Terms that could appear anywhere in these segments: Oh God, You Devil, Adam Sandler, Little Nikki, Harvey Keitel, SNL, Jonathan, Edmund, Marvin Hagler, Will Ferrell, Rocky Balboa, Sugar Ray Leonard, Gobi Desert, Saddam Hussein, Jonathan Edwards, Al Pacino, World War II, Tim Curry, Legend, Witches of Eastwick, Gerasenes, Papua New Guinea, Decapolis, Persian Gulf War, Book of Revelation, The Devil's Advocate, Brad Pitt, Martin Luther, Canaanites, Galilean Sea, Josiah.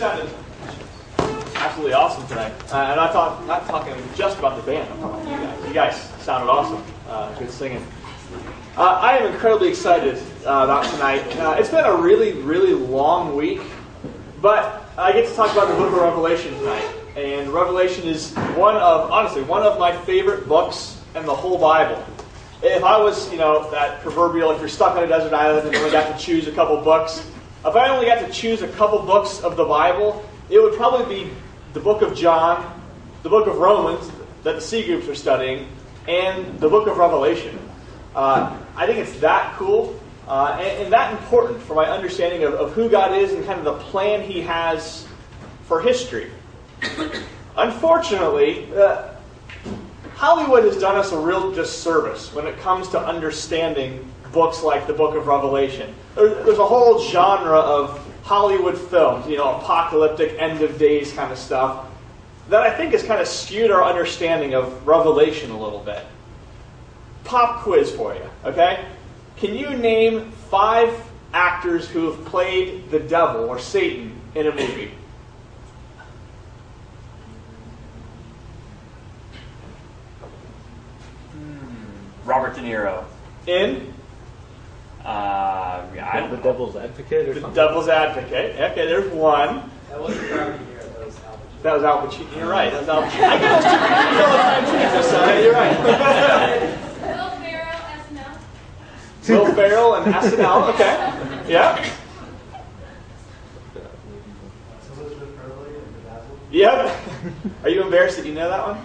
7. Absolutely awesome tonight. And I'm not talking just about the band. I'm talking about you guys. You guys sounded awesome. Good singing. I am incredibly excited about tonight. It's been a really, really long week, but I get to talk about the Book of Revelation tonight. And Revelation is one of my favorite books in the whole Bible. If I was, that proverbial, if you're stuck on a desert island and you only got to choose a couple books, if I only got to choose a couple books of the Bible, it would probably be the book of John, the book of Romans that the C groups are studying, and the book of Revelation. I think it's that cool and that important for my understanding of who God is and kind of the plan He has for history. Unfortunately, Hollywood has done us a real disservice when it comes to understanding books like the Book of Revelation. There's a whole genre of Hollywood films, apocalyptic, end of days kind of stuff, that I think has kind of skewed our understanding of Revelation a little bit. Pop quiz for you, okay? Can you name 5 actors who have played the devil or Satan in a movie? Robert De Niro. In? The Devil's Advocate or something? The Devil's Advocate. Okay, there's one. That wasn't Robert De Niro, that was Al Pacino. That was Al Pacino. You're right, that was Al Pacino. I got those 2 right. You're right. Will Ferrell and SNL, okay. Yeah. Yep. Are you embarrassed that you know that one?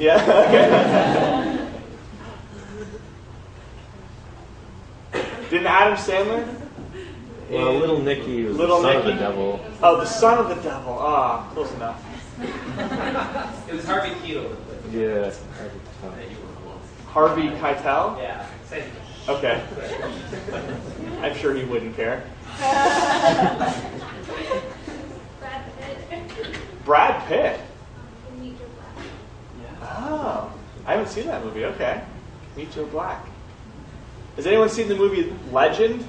Yeah, okay. Didn't Adam Sandler? Well, Little Nikki was Little the son Nikki. Of the devil. Oh, the son of the devil. Ah, close enough. It was Harvey Keitel. Yeah. Harvey Keitel? Yeah. Okay. I'm sure he wouldn't care. Brad Pitt. Brad Pitt? Meet Joe Black. Oh, I haven't seen that movie. Okay. Meet Joe Black. Has anyone seen the movie Legend?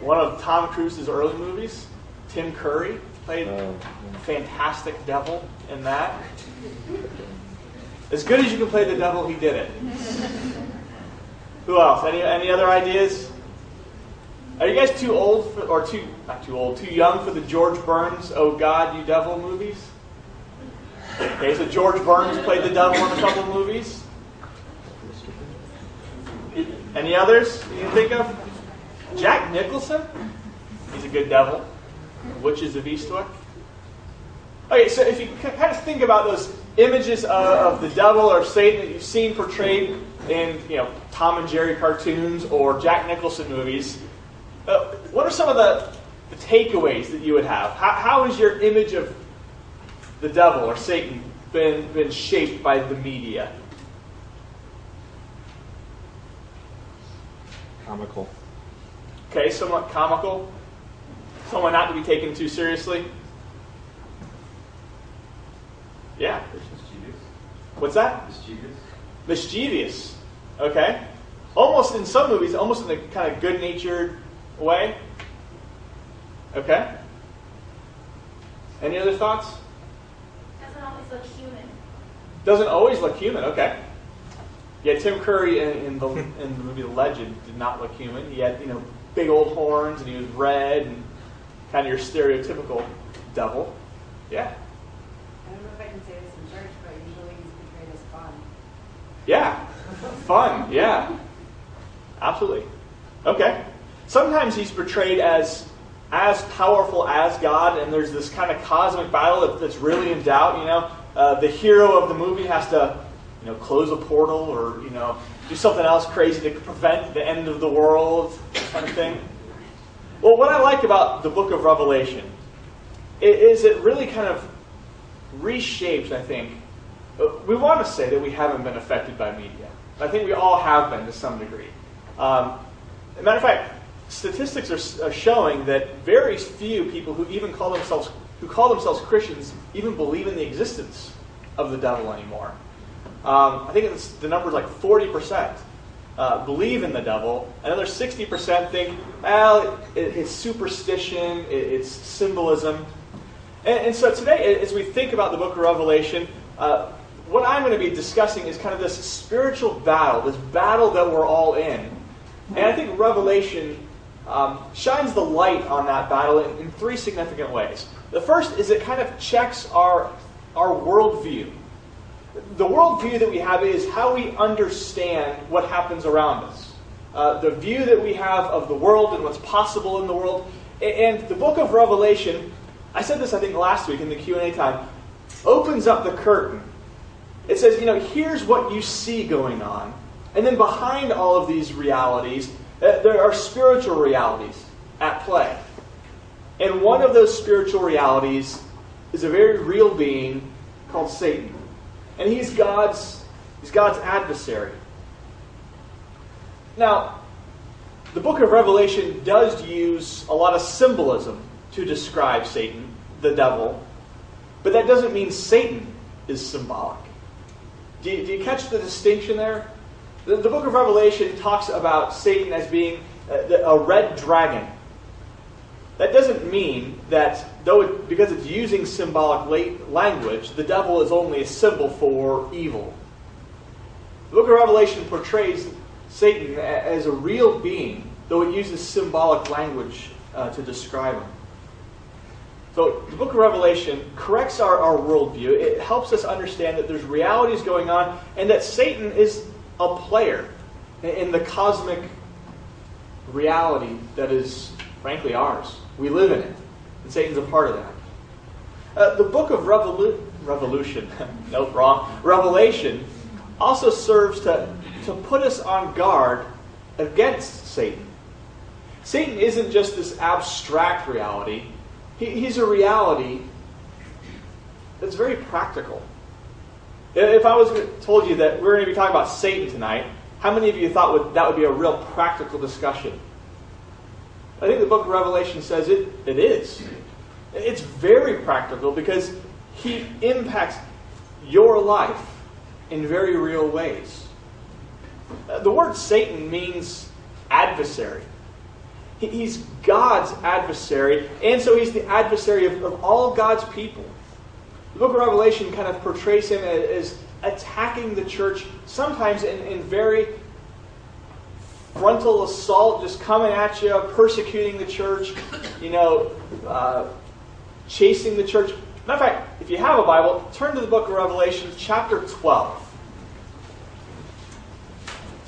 One of Tom Cruise's early movies? Tim Curry played a fantastic devil in that. As good as you can play the devil, he did it. Who else? Any other ideas? Are you guys too old too young for the George Burns, Oh God, You Devil movies? Okay, so George Burns played the devil in a couple movies. Any others you can think of? Jack Nicholson? He's a good devil. Witches of Eastwick. Okay, so if you kind of think about those images of the devil or Satan that you've seen portrayed in Tom and Jerry cartoons or Jack Nicholson movies, what are some of the takeaways that you would have? How has your image of the devil or Satan been shaped by the media? Comical. Okay, somewhat comical. Someone not to be taken too seriously. Yeah. Mischievous. What's that? Mischievous. Mischievous. Okay. Almost in some movies, almost in a kind of good-natured way. Okay. Any other thoughts? Doesn't always look human. Doesn't always look human. Okay. Yeah, Tim Curry in the movie Legend did not look human. He had big old horns and he was red and kind of your stereotypical devil. Yeah. I don't know if I can say this in church, but usually he's portrayed as fun. Yeah. Fun, yeah. Absolutely. Okay. Sometimes he's portrayed as powerful as God, and there's this kind of cosmic battle that's really in doubt, The hero of the movie has to, close a portal or, do something else crazy to prevent the end of the world kind of thing. Well, what I like about the Book of Revelation is it really kind of reshaped, I think. We want to say that we haven't been affected by media. I think we all have been to some degree. As a matter of fact, statistics are showing that very few people who call themselves Christians even believe in the existence of the devil anymore. I think the number is like 40% believe in the devil. Another 60% think, well, it's superstition, it's symbolism. And so today, as we think about the book of Revelation, what I'm going to be discussing is kind of this spiritual battle, this battle that we're all in. And I think Revelation shines the light on that battle in three significant ways. The first is it kind of checks our worldview. The worldview that we have is how we understand what happens around us. The view that we have of the world and what's possible in the world. And the book of Revelation, I said this I think last week in the Q&A time, opens up the curtain. It says, you know, here's what you see going on. And then behind all of these realities, there are spiritual realities at play. And one of those spiritual realities is a very real being called Satan. And he's God's adversary. Now, the book of Revelation does use a lot of symbolism to describe Satan, the devil, but that doesn't mean Satan is symbolic. Do you catch the distinction there? The book of Revelation talks about Satan as being a red dragon. That doesn't mean that, because it's using symbolic language, the devil is only a symbol for evil. The book of Revelation portrays Satan as a real being, though it uses symbolic language to describe him. So the book of Revelation corrects our worldview. It helps us understand that there's realities going on and that Satan is a player in the cosmic reality that is, frankly, ours. We live in it, and Satan's a part of that. The book of Revelation also serves to put us on guard against Satan. Satan isn't just this abstract reality. He's a reality that's very practical. If I was told you that we're going to be talking about Satan tonight, how many of you thought that would be a real practical discussion? I think the book of Revelation says it is. It's very practical because he impacts your life in very real ways. The word Satan means adversary. He's God's adversary, and so he's the adversary of all God's people. The book of Revelation kind of portrays him as attacking the church, sometimes in very frontal assault, just coming at you, persecuting the church, chasing the church. Matter of fact, if you have a Bible, turn to the book of Revelation, chapter 12.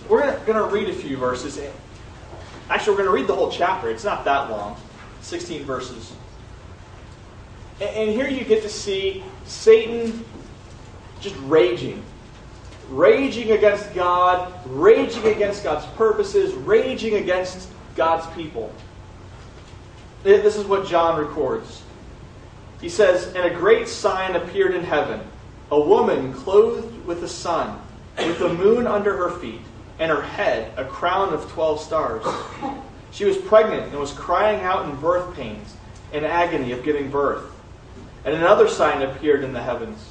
We're going to read a few verses. Actually, we're going to read the whole chapter. It's not that long, 16 verses. And here you get to see Satan just raging. Raging against God, raging against God's purposes, raging against God's people. This is what John records. He says, "And a great sign appeared in heaven, a woman clothed with the sun, with the moon under her feet, and her head a crown of 12 stars. She was pregnant and was crying out in birth pains, in agony of giving birth. And another sign appeared in the heavens.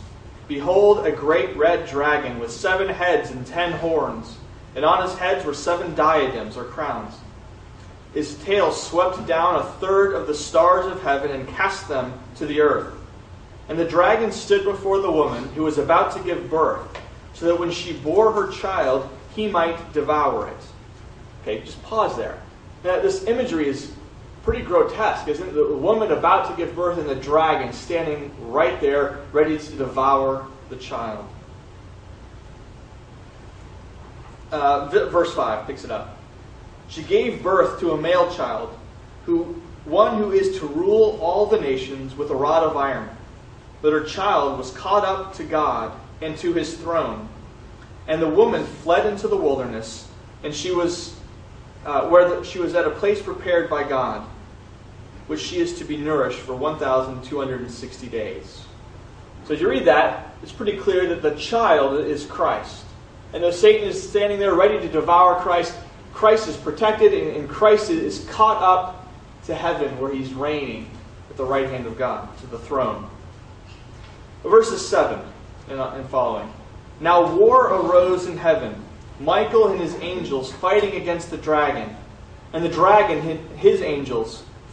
Behold, a great red dragon with 7 heads and 10 horns, and on his heads were 7 diadems or crowns. His tail swept down 1/3 of the stars of heaven and cast them to the earth. And the dragon stood before the woman who was about to give birth, so that when she bore her child, he might devour it." Okay, just pause there. Now, this imagery is pretty grotesque, isn't it? The woman about to give birth and the dragon standing right there, ready to devour the child. Verse 5 picks it up. "She gave birth to a male child, one who is to rule all the nations with a rod of iron. But her child was caught up to God and to his throne. And the woman fled into the wilderness, and she was at a place prepared by God, which she is to be nourished for 1,260 days. So as you read that, it's pretty clear that the child is Christ. And though Satan is standing there ready to devour Christ, Christ is protected and Christ is caught up to heaven where he's reigning at the right hand of God, to the throne. Verses 7 and following. "Now war arose in heaven, Michael and his angels fighting against the dragon. And the dragon, his angels,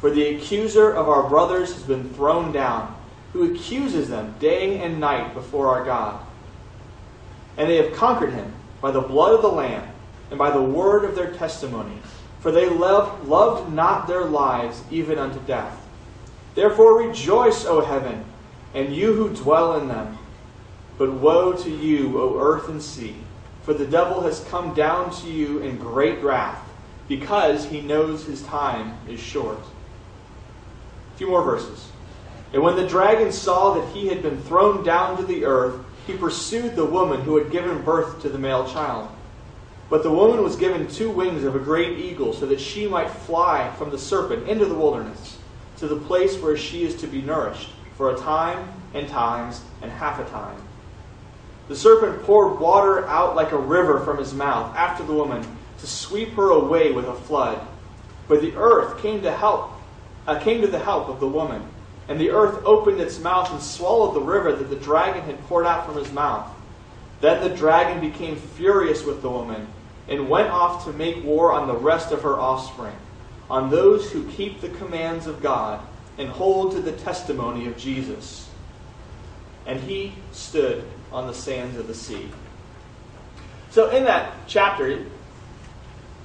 For the accuser of our brothers has been thrown down, who accuses them day and night before our God. And they have conquered him by the blood of the Lamb and by the word of their testimony, for they loved not their lives even unto death. Therefore rejoice, O heaven, and you who dwell in them. But woe to you, O earth and sea, for the devil has come down to you in great wrath, because he knows his time is short." A few more verses. "And when the dragon saw that he had been thrown down to the earth, he pursued the woman who had given birth to the male child. But the woman was given 2 wings of a great eagle, so that she might fly from the serpent into the wilderness, to the place where she is to be nourished, for a time and times and half a time. The serpent poured water out like a river from his mouth after the woman, to sweep her away with a flood. But the earth came to the help of the woman, and the earth opened its mouth and swallowed the river that the dragon had poured out from his mouth. Then the dragon became furious with the woman, and went off to make war on the rest of her offspring, on those who keep the commands of God and hold to the testimony of Jesus. And he stood on the sands of the sea." So in that chapter,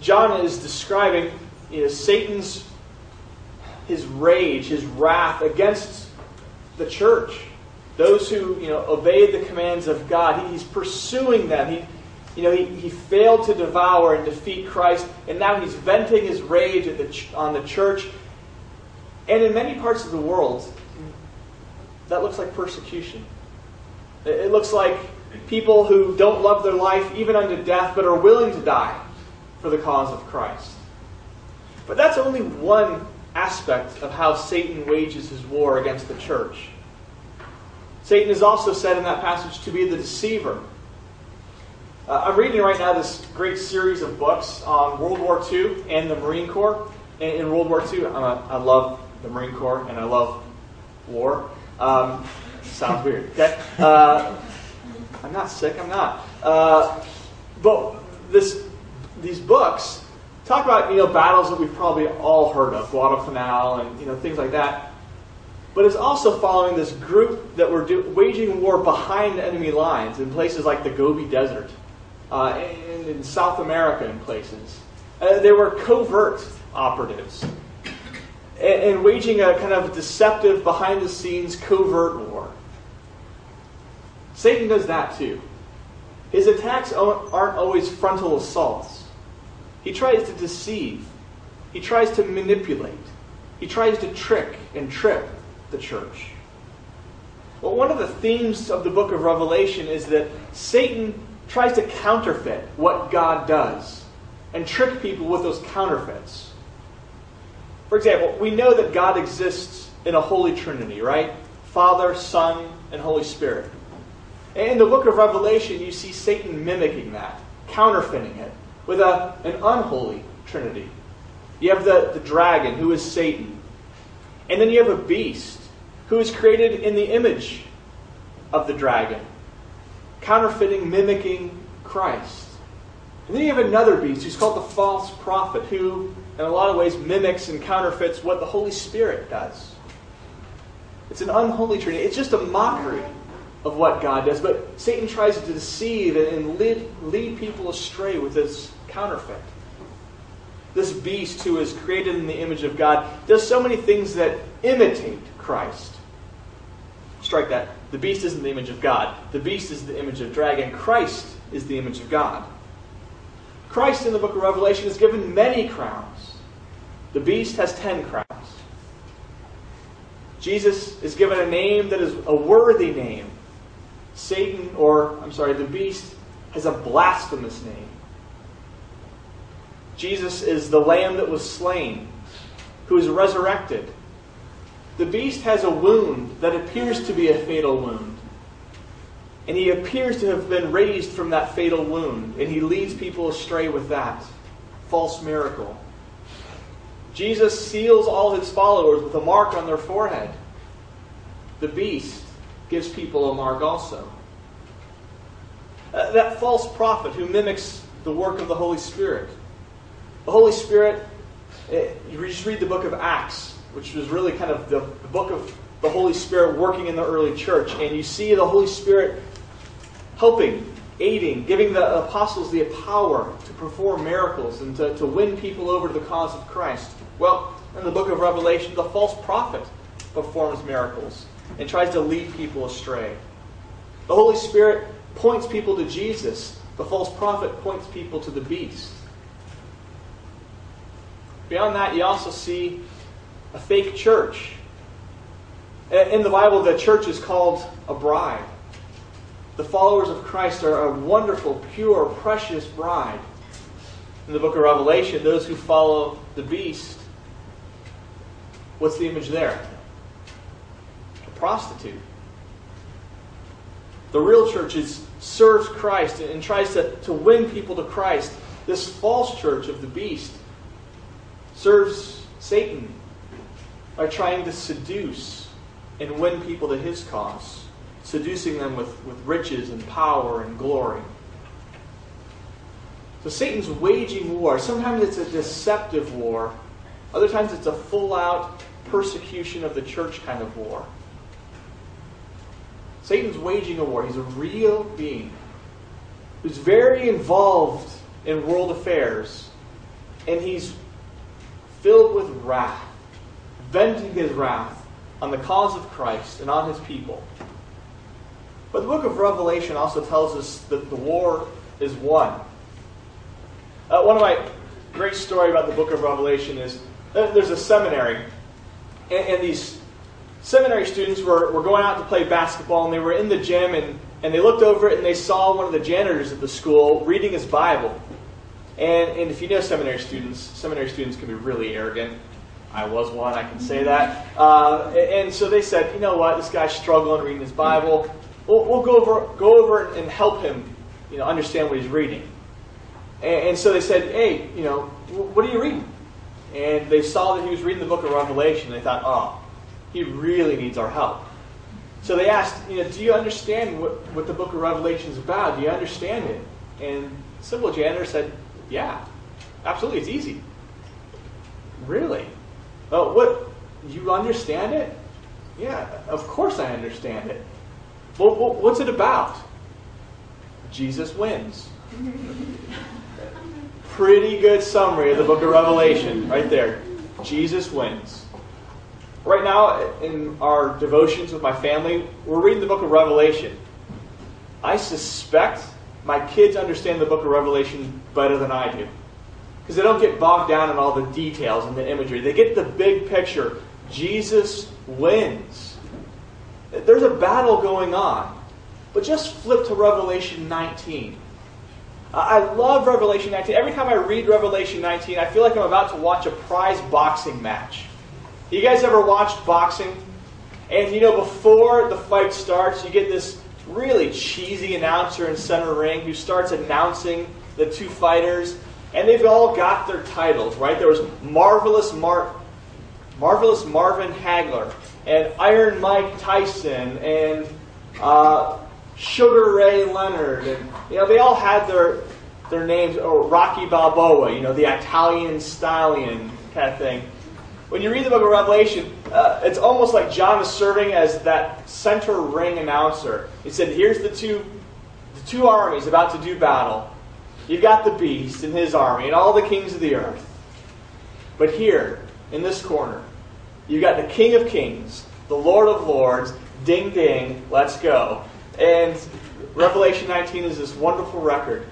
John is describing, Satan's his rage, his wrath against the church, those who obeyed the commands of God. He's pursuing them. He failed to devour and defeat Christ, and now he's venting his rage at on the church. And in many parts of the world, that looks like persecution. It looks like people who don't love their life even unto death, but are willing to die for the cause of Christ. But that's only one aspect of how Satan wages his war against the church. Satan is also said in that passage to be the deceiver. I'm reading right now this great series of books on World War II and the Marine Corps. And in World War II, I love the Marine Corps and I love war. Sounds weird, okay? I'm not sick, I'm not. But these books talk about battles that we've probably all heard of, Guadalcanal and things like that. But it's also following this group that were waging war behind enemy lines in places like the Gobi Desert, and in South America in places. They were covert operatives and waging a kind of deceptive, behind-the-scenes, covert war. Satan does that too. His attacks aren't always frontal assaults. He tries to deceive. He tries to manipulate. He tries to trick and trip the church. Well, one of the themes of the book of Revelation is that Satan tries to counterfeit what God does and trick people with those counterfeits. For example, we know that God exists in a holy trinity, right? Father, Son, and Holy Spirit. And in the book of Revelation, you see Satan mimicking that, counterfeiting it, with an unholy trinity. You have the dragon, who is Satan. And then you have a beast, who is created in the image of the dragon, counterfeiting, mimicking Christ. And then you have another beast, who's called the false prophet, who, in a lot of ways, mimics and counterfeits what the Holy Spirit does. It's an unholy trinity. It's just a mockery of what God does, but Satan tries to deceive and lead people astray with this counterfeit. This beast, who is created in the image of God, does so many things that imitate Christ. Strike that. The beast isn't the image of God. The beast is the image of dragon. Christ is the image of God. Christ in the book of Revelation is given many crowns. The beast has 10 crowns. Jesus is given a name that is a worthy name. The beast has a blasphemous name. Jesus is the lamb that was slain, who is resurrected. The beast has a wound that appears to be a fatal wound. And he appears to have been raised from that fatal wound, and he leads people astray with that false miracle. Jesus seals all his followers with a mark on their forehead. The beast gives people a mark also. That false prophet who mimics the work of the Holy Spirit. The Holy Spirit, you just read the book of Acts, which was really kind of the book of the Holy Spirit working in the early church. And you see the Holy Spirit helping, aiding, giving the apostles the power to perform miracles and to win people over to the cause of Christ. Well, in the book of Revelation, the false prophet performs miracles and tries to lead people astray. The Holy Spirit points people to Jesus. The false prophet points people to the beast. Beyond that, you also see a fake church. In the Bible, the church is called a bride. The followers of Christ are a wonderful, pure, precious bride. In the book of Revelation, those who follow the beast, what's the image there? A prostitute. The real church serves Christ and tries to win people to Christ. This false church of the beast serves Satan by trying to seduce and win people to his cause, seducing them with riches and power and glory. So Satan's waging war. Sometimes it's a deceptive war. Other times it's a full-out persecution of the church kind of war. Satan's waging a war. He's a real being who's very involved in world affairs, and he's filled with wrath, venting his wrath on the cause of Christ and on his people. But the book of Revelation also tells us that the war is won. One of my great stories about the book of Revelation is there's a seminary, and these seminary students were going out to play basketball, and they were in the gym, and they looked over it, and they saw one of the janitors at the school reading his Bible. And if you know seminary students can be really arrogant. I was one, I can say that. And so they said, you know what, this guy's struggling reading his Bible. We'll go over and help him, understand what he's reading. And so they said, hey, what are you reading? And they saw that he was reading the book of Revelation, and they thought, oh, he really needs our help. So they asked, do you understand what the book of Revelation is about? Do you understand it? And the civil janitor said, yeah, absolutely, it's easy. Really? Oh, what? You understand it? Yeah, of course I understand it. Well, what's it about? Jesus wins. Pretty good summary of the book of Revelation right there. Jesus wins. Right now, in our devotions with my family, we're reading the book of Revelation. I suspect my kids understand the book of Revelation better than I do, because they don't get bogged down in all the details and the imagery. They get the big picture. Jesus wins. There's a battle going on. But just flip to Revelation 19. I love Revelation 19. Every time I read Revelation 19, I feel like I'm about to watch a prize boxing match. You guys ever watched boxing? And before the fight starts, you get this really cheesy announcer in center ring who starts announcing the two fighters. And they've all got their titles, right? There was Marvelous Marvin Hagler, and Iron Mike Tyson, and Sugar Ray Leonard, and they all had their names. Or Rocky Balboa, the Italian stallion kind of thing. When you read the book of Revelation, it's almost like John is serving as that center ring announcer. He said, "Here's the two armies about to do battle. You've got the beast and his army and all the kings of the earth. But here, in this corner, you've got the King of Kings, the Lord of Lords, ding ding, let's go." And Revelation 19 is this wonderful record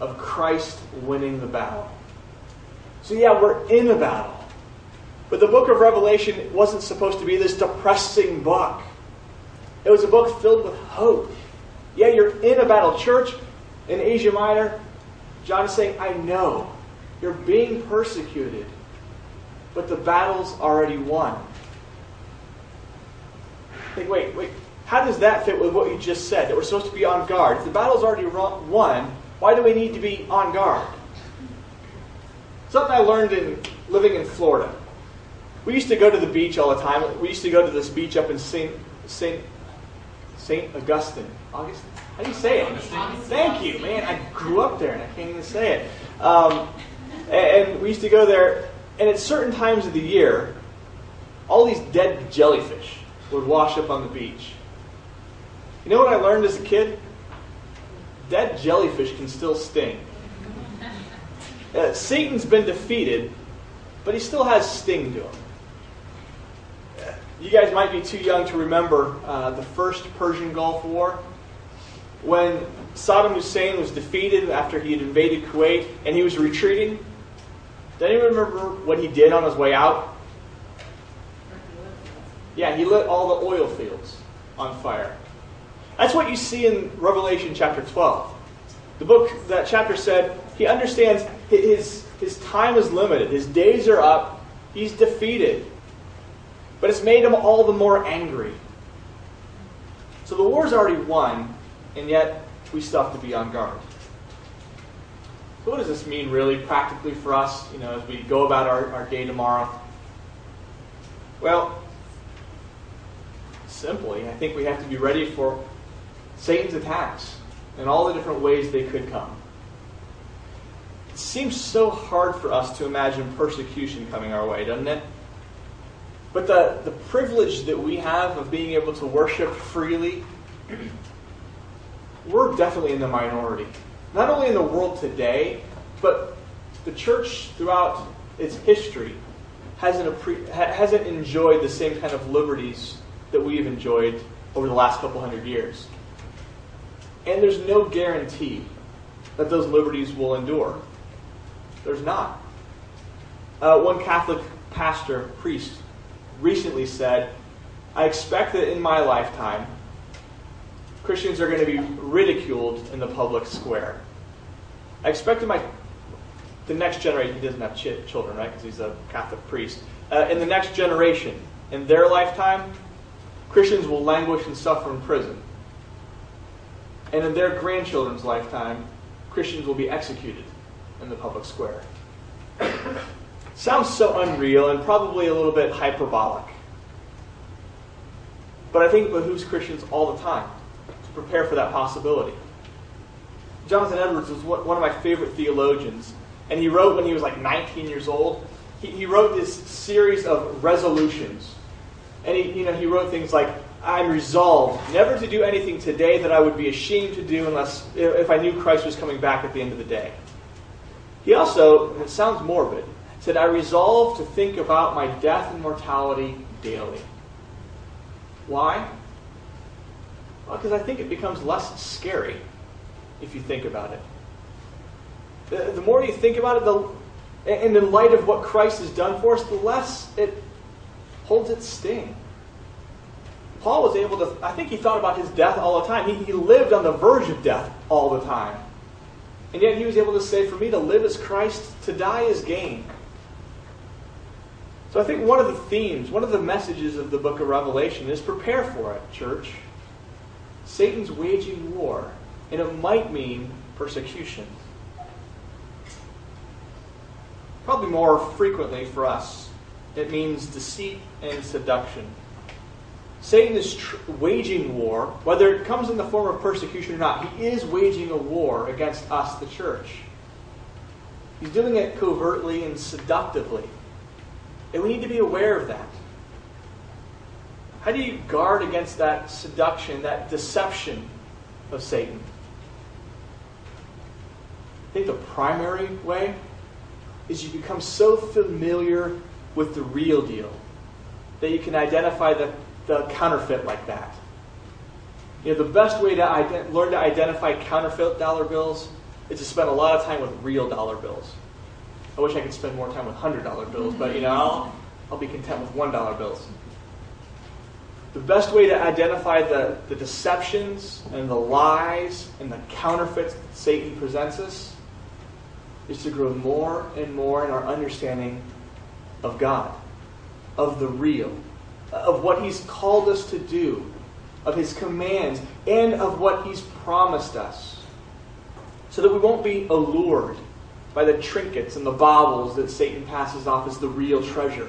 of Christ winning the battle. So yeah, we're in a battle. But the book of Revelation wasn't supposed to be this depressing book. It was a book filled with hope. Yeah, you're in a battle. Church in Asia Minor, John is saying, I know, you're being persecuted, but the battle's already won. Think, wait, How does that fit with what you just said, that we're supposed to be on guard? If the battle's already won, why do we need to be on guard? Something I learned in living in Florida. We used to go to the beach all the time. We used to go to this beach up in St. Augustine. Augustine? How do you say it? Augustine. Thank you, man. I grew up there and I can't even say it. And we used to go there, and at certain times of the year, all these dead jellyfish would wash up on the beach. You know what I learned as a kid? Dead jellyfish can still sting. Satan's been defeated, but he still has sting to him. You guys might be too young to remember the first Persian Gulf War. When Saddam Hussein was defeated after he had invaded Kuwait and he was retreating, does anyone remember what he did on his way out? Yeah, he lit all the oil fields on fire. That's what you see in Revelation chapter 12. The book, that chapter said, he understands his time is limited. His days are up. He's defeated. But it's made him all the more angry. So the war's already won, and yet we still have to be on guard. So what does this mean really practically for us, as we go about our day tomorrow? Well, simply, I think we have to be ready for Satan's attacks and all the different ways they could come. It seems so hard for us to imagine persecution coming our way, doesn't it? But the privilege that we have of being able to worship freely, we're definitely in the minority. Not only in the world today, but the church throughout its history hasn't enjoyed the same kind of liberties that we've enjoyed over the last couple hundred years. And there's no guarantee that those liberties will endure. There's not. One Catholic priest, recently said, I expect that in my lifetime, Christians are going to be ridiculed in the public square. I expect in the next generation, he doesn't have children, right, because he's a Catholic priest. In the next generation, in their lifetime, Christians will languish and suffer in prison. And in their grandchildren's lifetime, Christians will be executed in the public square. Sounds so unreal and probably a little bit hyperbolic. But I think it behooves Christians all the time to prepare for that possibility. Jonathan Edwards was one of my favorite theologians, and he wrote when he was like 19 years old. He wrote this series of resolutions. And he wrote things like, I'm resolved never to do anything today that I would be ashamed to do unless if I knew Christ was coming back at the end of the day. He also, and it sounds morbid, said, I resolve to think about my death and mortality daily. Why? Well, because I think it becomes less scary if you think about it. The more you think about it, and in light of what Christ has done for us, the less it holds its sting. Paul was able to, I think he thought about his death all the time. He lived on the verge of death all the time. And yet he was able to say, for me to live is Christ, to die is gain. So I think one of the themes, one of the messages of the book of Revelation is prepare for it, church. Satan's waging war, and it might mean persecution. Probably more frequently for us, it means deceit and seduction. Satan is waging war, whether it comes in the form of persecution or not. He is waging a war against us, the church. He's doing it covertly and seductively. And we need to be aware of that. How do you guard against that seduction, that deception of Satan? I think the primary way is you become so familiar with the real deal that you can identify the counterfeit like that. The best way to learn to identify counterfeit dollar bills is to spend a lot of time with real dollar bills. I wish I could spend more time with $100 bills, but I'll be content with $1 bills. The best way to identify the deceptions and the lies and the counterfeits that Satan presents us is to grow more and more in our understanding of God, of the real, of what he's called us to do, of his commands, and of what he's promised us, so that we won't be allured by the trinkets and the baubles that Satan passes off as the real treasure.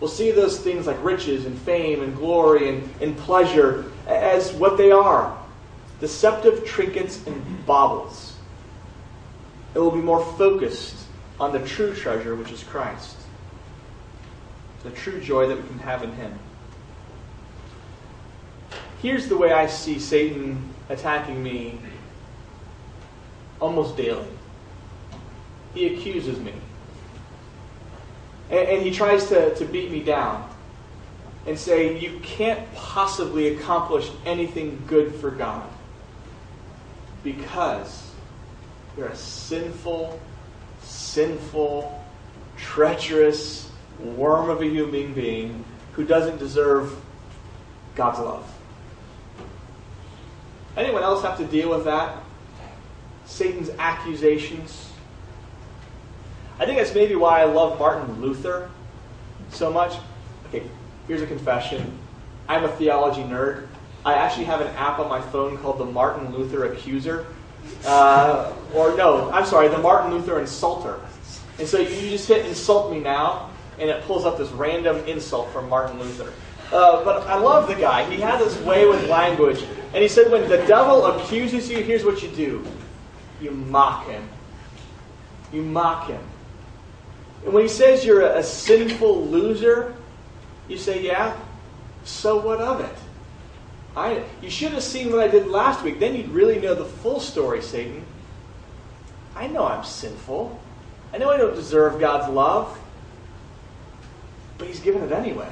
We'll see those things like riches and fame and glory and pleasure as what they are, deceptive trinkets and baubles. It will be more focused on the true treasure, which is Christ, the true joy that we can have in him. Here's the way I see Satan attacking me almost daily. He accuses me. And he tries to beat me down and say, you can't possibly accomplish anything good for God because you're a sinful, treacherous worm of a human being who doesn't deserve God's love. Anyone else have to deal with that? Satan's accusations. I think that's maybe why I love Martin Luther so much. Okay, here's a confession. I'm a theology nerd. I actually have an app on my phone called the Martin Luther Accuser. The Martin Luther Insulter. And so you just hit insult me now, and it pulls up this random insult from Martin Luther. But I love the guy. He had this way with language. And he said, when the devil accuses you, here's what you do. You mock him. You mock him. And when he says you're a sinful loser, you say, yeah, so what of it? You should have seen what I did last week. Then you'd really know the full story, Satan. I know I'm sinful. I know I don't deserve God's love. But he's given it anyway.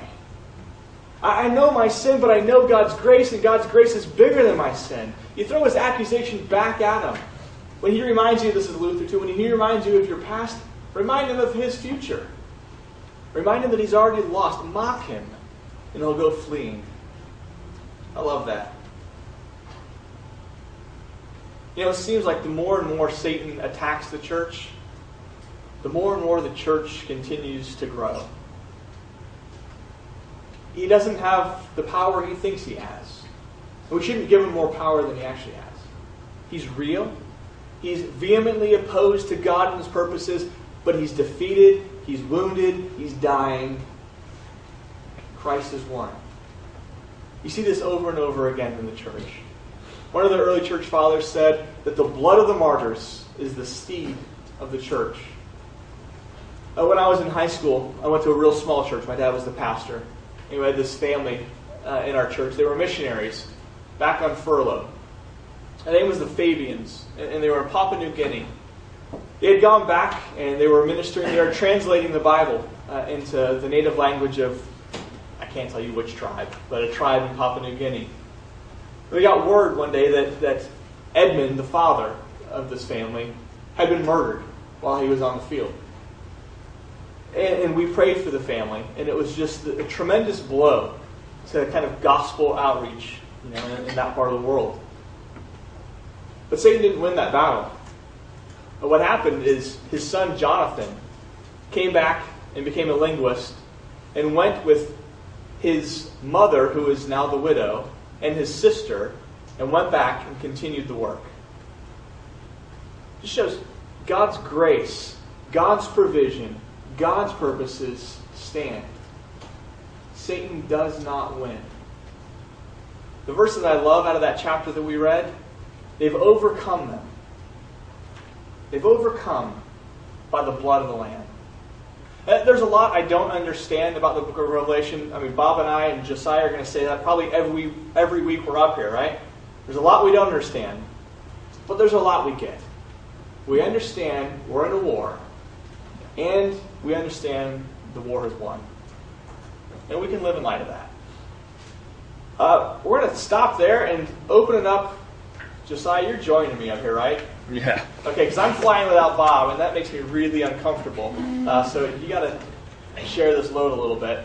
I know my sin, but I know God's grace, and God's grace is bigger than my sin. You throw his accusation back at him. When he reminds you, this is Luther too, when he reminds you of your past, remind him of his future. Remind him that he's already lost. Mock him, and he'll go fleeing. I love that. You know, it seems like the more and more Satan attacks the church, the more and more the church continues to grow. He doesn't have the power he thinks he has. We shouldn't give him more power than he actually has. He's real. He's vehemently opposed to God and his purposes, but he's defeated, he's wounded, he's dying. Christ is one. You see this over and over again in the church. One of the early church fathers said that the blood of the martyrs is the seed of the church. When I was in high school, I went to a real small church. My dad was the pastor. And we had this family in our church. They were missionaries back on furlough. I think it was the Fabians, and they were in Papua New Guinea. They had gone back, and they were ministering. They were translating the Bible into the native language of, I can't tell you which tribe, but a tribe in Papua New Guinea. We got word one day that Edmund, the father of this family, had been murdered while he was on the field. And we prayed for the family, and it was just a tremendous blow to kind of gospel outreach, you know, in that part of the world. But Satan didn't win that battle. But what happened is his son Jonathan came back and became a linguist and went with his mother, who is now the widow, and his sister, and went back and continued the work. This shows God's grace, God's provision, God's purposes stand. Satan does not win. The verses I love out of that chapter that we read, they've overcome them. They've overcome by the blood of the Lamb. There's a lot I don't understand about the book of Revelation. I mean, Bob and I and Josiah are going to say that probably every week we're up here, right? There's a lot we don't understand, but there's a lot we get. We understand we're in a war, and we understand the war is won. And we can live in light of that. We're going to stop there and open it up. Josiah, you're joining me up here, right? Yeah. Okay, because I'm flying without Bob, and that makes me really uncomfortable. So you got to share this load a little bit.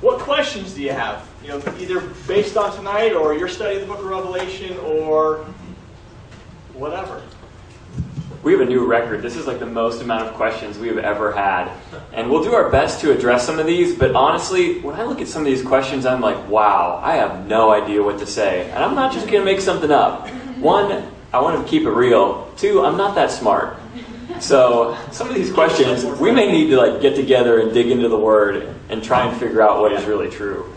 What questions do you have? You know, either based on tonight, or your study of the Book of Revelation, or whatever. we have a new record. This is like the most amount of questions we have ever had. And we'll do our best to address some of these, but honestly, when I look at some of these questions, I'm like, wow, I have no idea what to say. And I'm not just going to make something up. One, I want to keep it real. Two, I'm not that smart. So some of these questions, we may need to like get together and dig into the Word and try and figure out what is really true.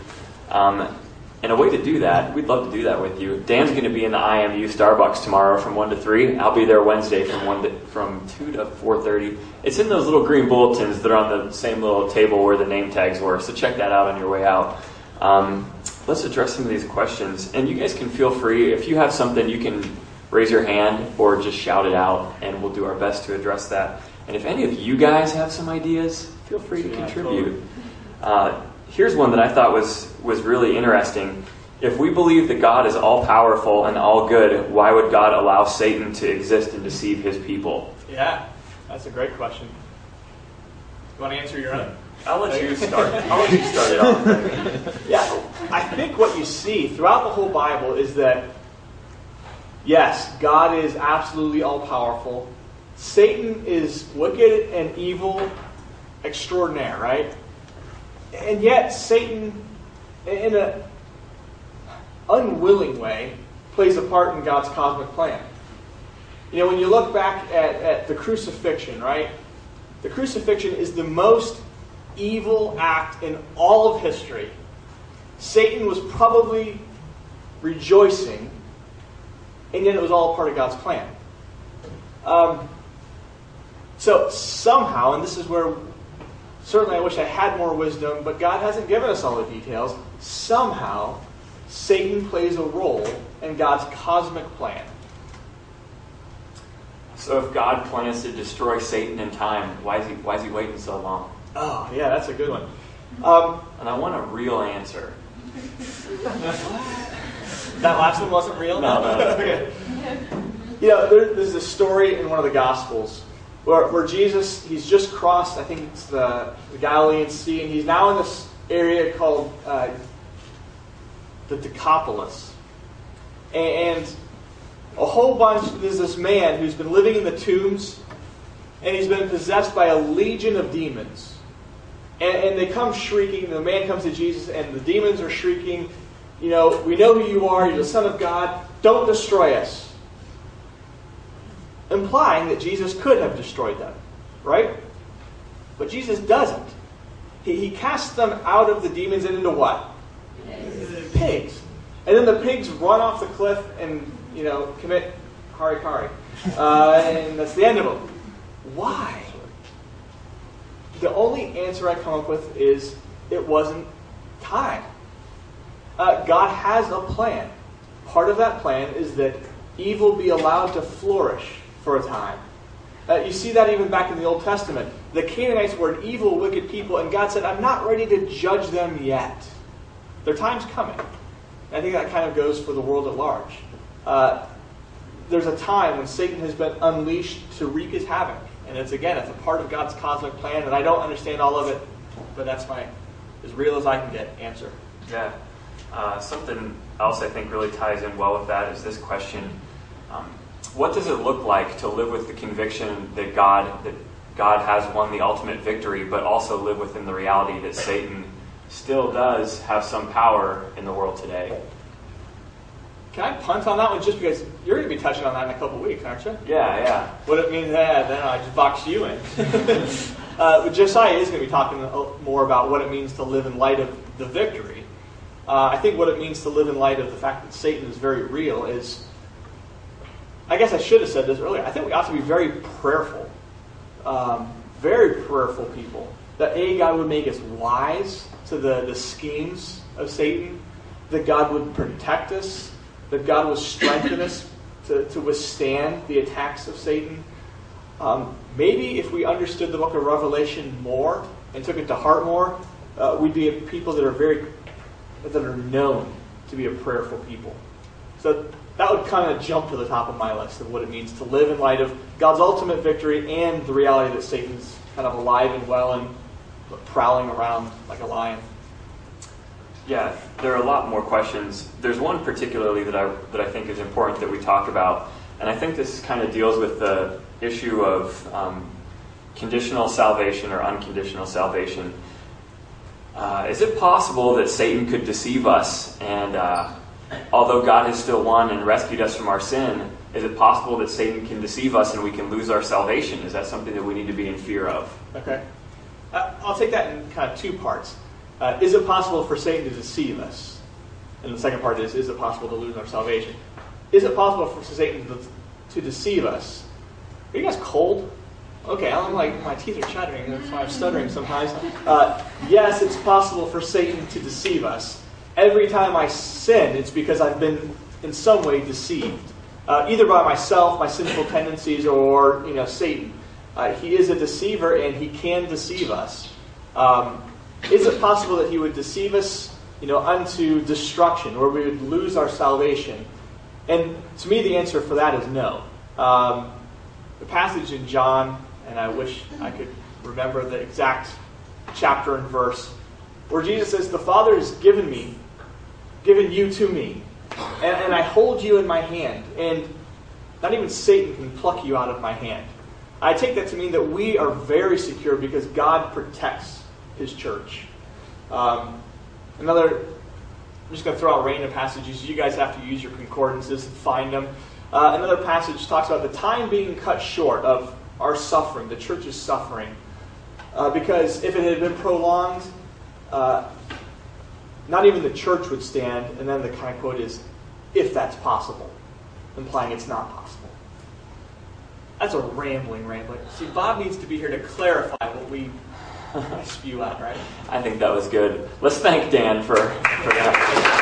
And a way to do that, we'd love to do that with you. Dan's going to be in the IMU Starbucks tomorrow from 1 to 3. I'll be there Wednesday from 2 to 4:30. It's in those little green bulletins that are on the same little table where the name tags were, so check that out on your way out. Let's address some of these questions. And you guys can feel free. If you have something, you can raise your hand or just shout it out, and we'll do our best to address that. And if any of you guys have some ideas, feel free to contribute. Here's one that I thought was really interesting. If we believe that God is all-powerful and all-good, why would God allow Satan to exist and deceive his people? Yeah, that's a great question. You want to answer your own? I'll let you start it off. Yeah, I think what you see throughout the whole Bible is that yes, God is absolutely all-powerful. Satan is wicked and evil extraordinaire, right? And yet Satan, in an unwilling way, plays a part in God's cosmic plan. You know, when you look back at the crucifixion, right? The crucifixion is the most evil act in all of history. Satan was probably rejoicing, and yet it was all part of God's plan. So somehow, and this is where certainly I wish I had more wisdom, but God hasn't given us all the details, somehow Satan plays a role in God's cosmic plan. So if God plans to destroy Satan in time, why is he waiting so long? Oh, yeah, that's a good one. And I want a real answer. That last one wasn't real? No. Okay. You know, there's a story in one of the Gospels where Jesus, he's just crossed, I think it's the Galilean Sea, and he's now in this area called the Decapolis. And a whole bunch, there's this man who's been living in the tombs, and he's been possessed by a legion of demons. And they come shrieking, the man comes to Jesus, and the demons are shrieking, you know, we know who you are, you're the Son of God, don't destroy us. Implying that Jesus could have destroyed them, right? But Jesus doesn't. He casts them out of the demons and into what? Pigs. And then the pigs run off the cliff and, you know, commit hari-kari. And that's the end of them. Why? The only answer I come up with is it wasn't time. God has a plan. Part of that plan is that evil be allowed to flourish for a time. You see that even back in the Old Testament. The Canaanites were an evil, wicked people, and God said, I'm not ready to judge them yet. Their time's coming. And I think that kind of goes for the world at large. There's a time when Satan has been unleashed to wreak his havoc. And it's a part of God's cosmic plan, and I don't understand all of it, but that's my, as real as I can get, answer. Yeah. Something else I think really ties in well with that is this question. What does it look like to live with the conviction that God has won the ultimate victory, but also live within the reality that Satan still does have some power in the world today? Can I punt on that one just because you're going to be touching on that in a couple weeks, aren't you? Yeah. What it means that then I just box you in. Josiah is going to be talking more about what it means to live in light of the victory. I think what it means to live in light of the fact that Satan is very real is, I guess I should have said this earlier, I think we ought to be very prayerful people. That God would make us wise to the schemes of Satan, that God would protect us, that God would strengthen us to withstand the attacks of Satan. Maybe if we understood the book of Revelation more and took it to heart more, we'd be a people that are known to be a prayerful people. So that would kind of jump to the top of my list of what it means to live in light of God's ultimate victory and the reality that Satan's kind of alive and well and prowling around like a lion. Yeah, there are a lot more questions. There's one particularly that I think is important that we talk about. And I think this kind of deals with the issue of conditional salvation or unconditional salvation. Is it possible that Satan could deceive us, and although God has still won and rescued us from our sin, is it possible that Satan can deceive us and we can lose our salvation? Is that something that we need to be in fear of? Okay. I'll take that in kind of two parts. Is it possible for Satan to deceive us? And the second part is it possible to lose our salvation? Is it possible for Satan to deceive us? Are you guys cold? Okay, I'm like, my teeth are chattering, that's why I'm stuttering sometimes. Yes, it's possible for Satan to deceive us. Every time I sin, it's because I've been in some way deceived. Either by myself, my sinful tendencies, or Satan. He is a deceiver, and he can deceive us. Is it possible that he would deceive us unto destruction, where we would lose our salvation? And to me, the answer for that is no. The passage in John, and I wish I could remember the exact chapter and verse, where Jesus says, "The Father has given you to me, and I hold you in my hand, and not even Satan can pluck you out of my hand." I take that to mean that we are very secure because God protects his church. I'm just going to throw out random passages. You guys have to use your concordances and find them. Another passage talks about the time being cut short of our suffering, the church's suffering. Because if it had been prolonged, not even the church would stand. And then the kind of quote is, "if that's possible," implying it's not possible. That's a rambling. See, Bob needs to be here to clarify what we spew out, right? I think that was good. Let's thank Dan for that.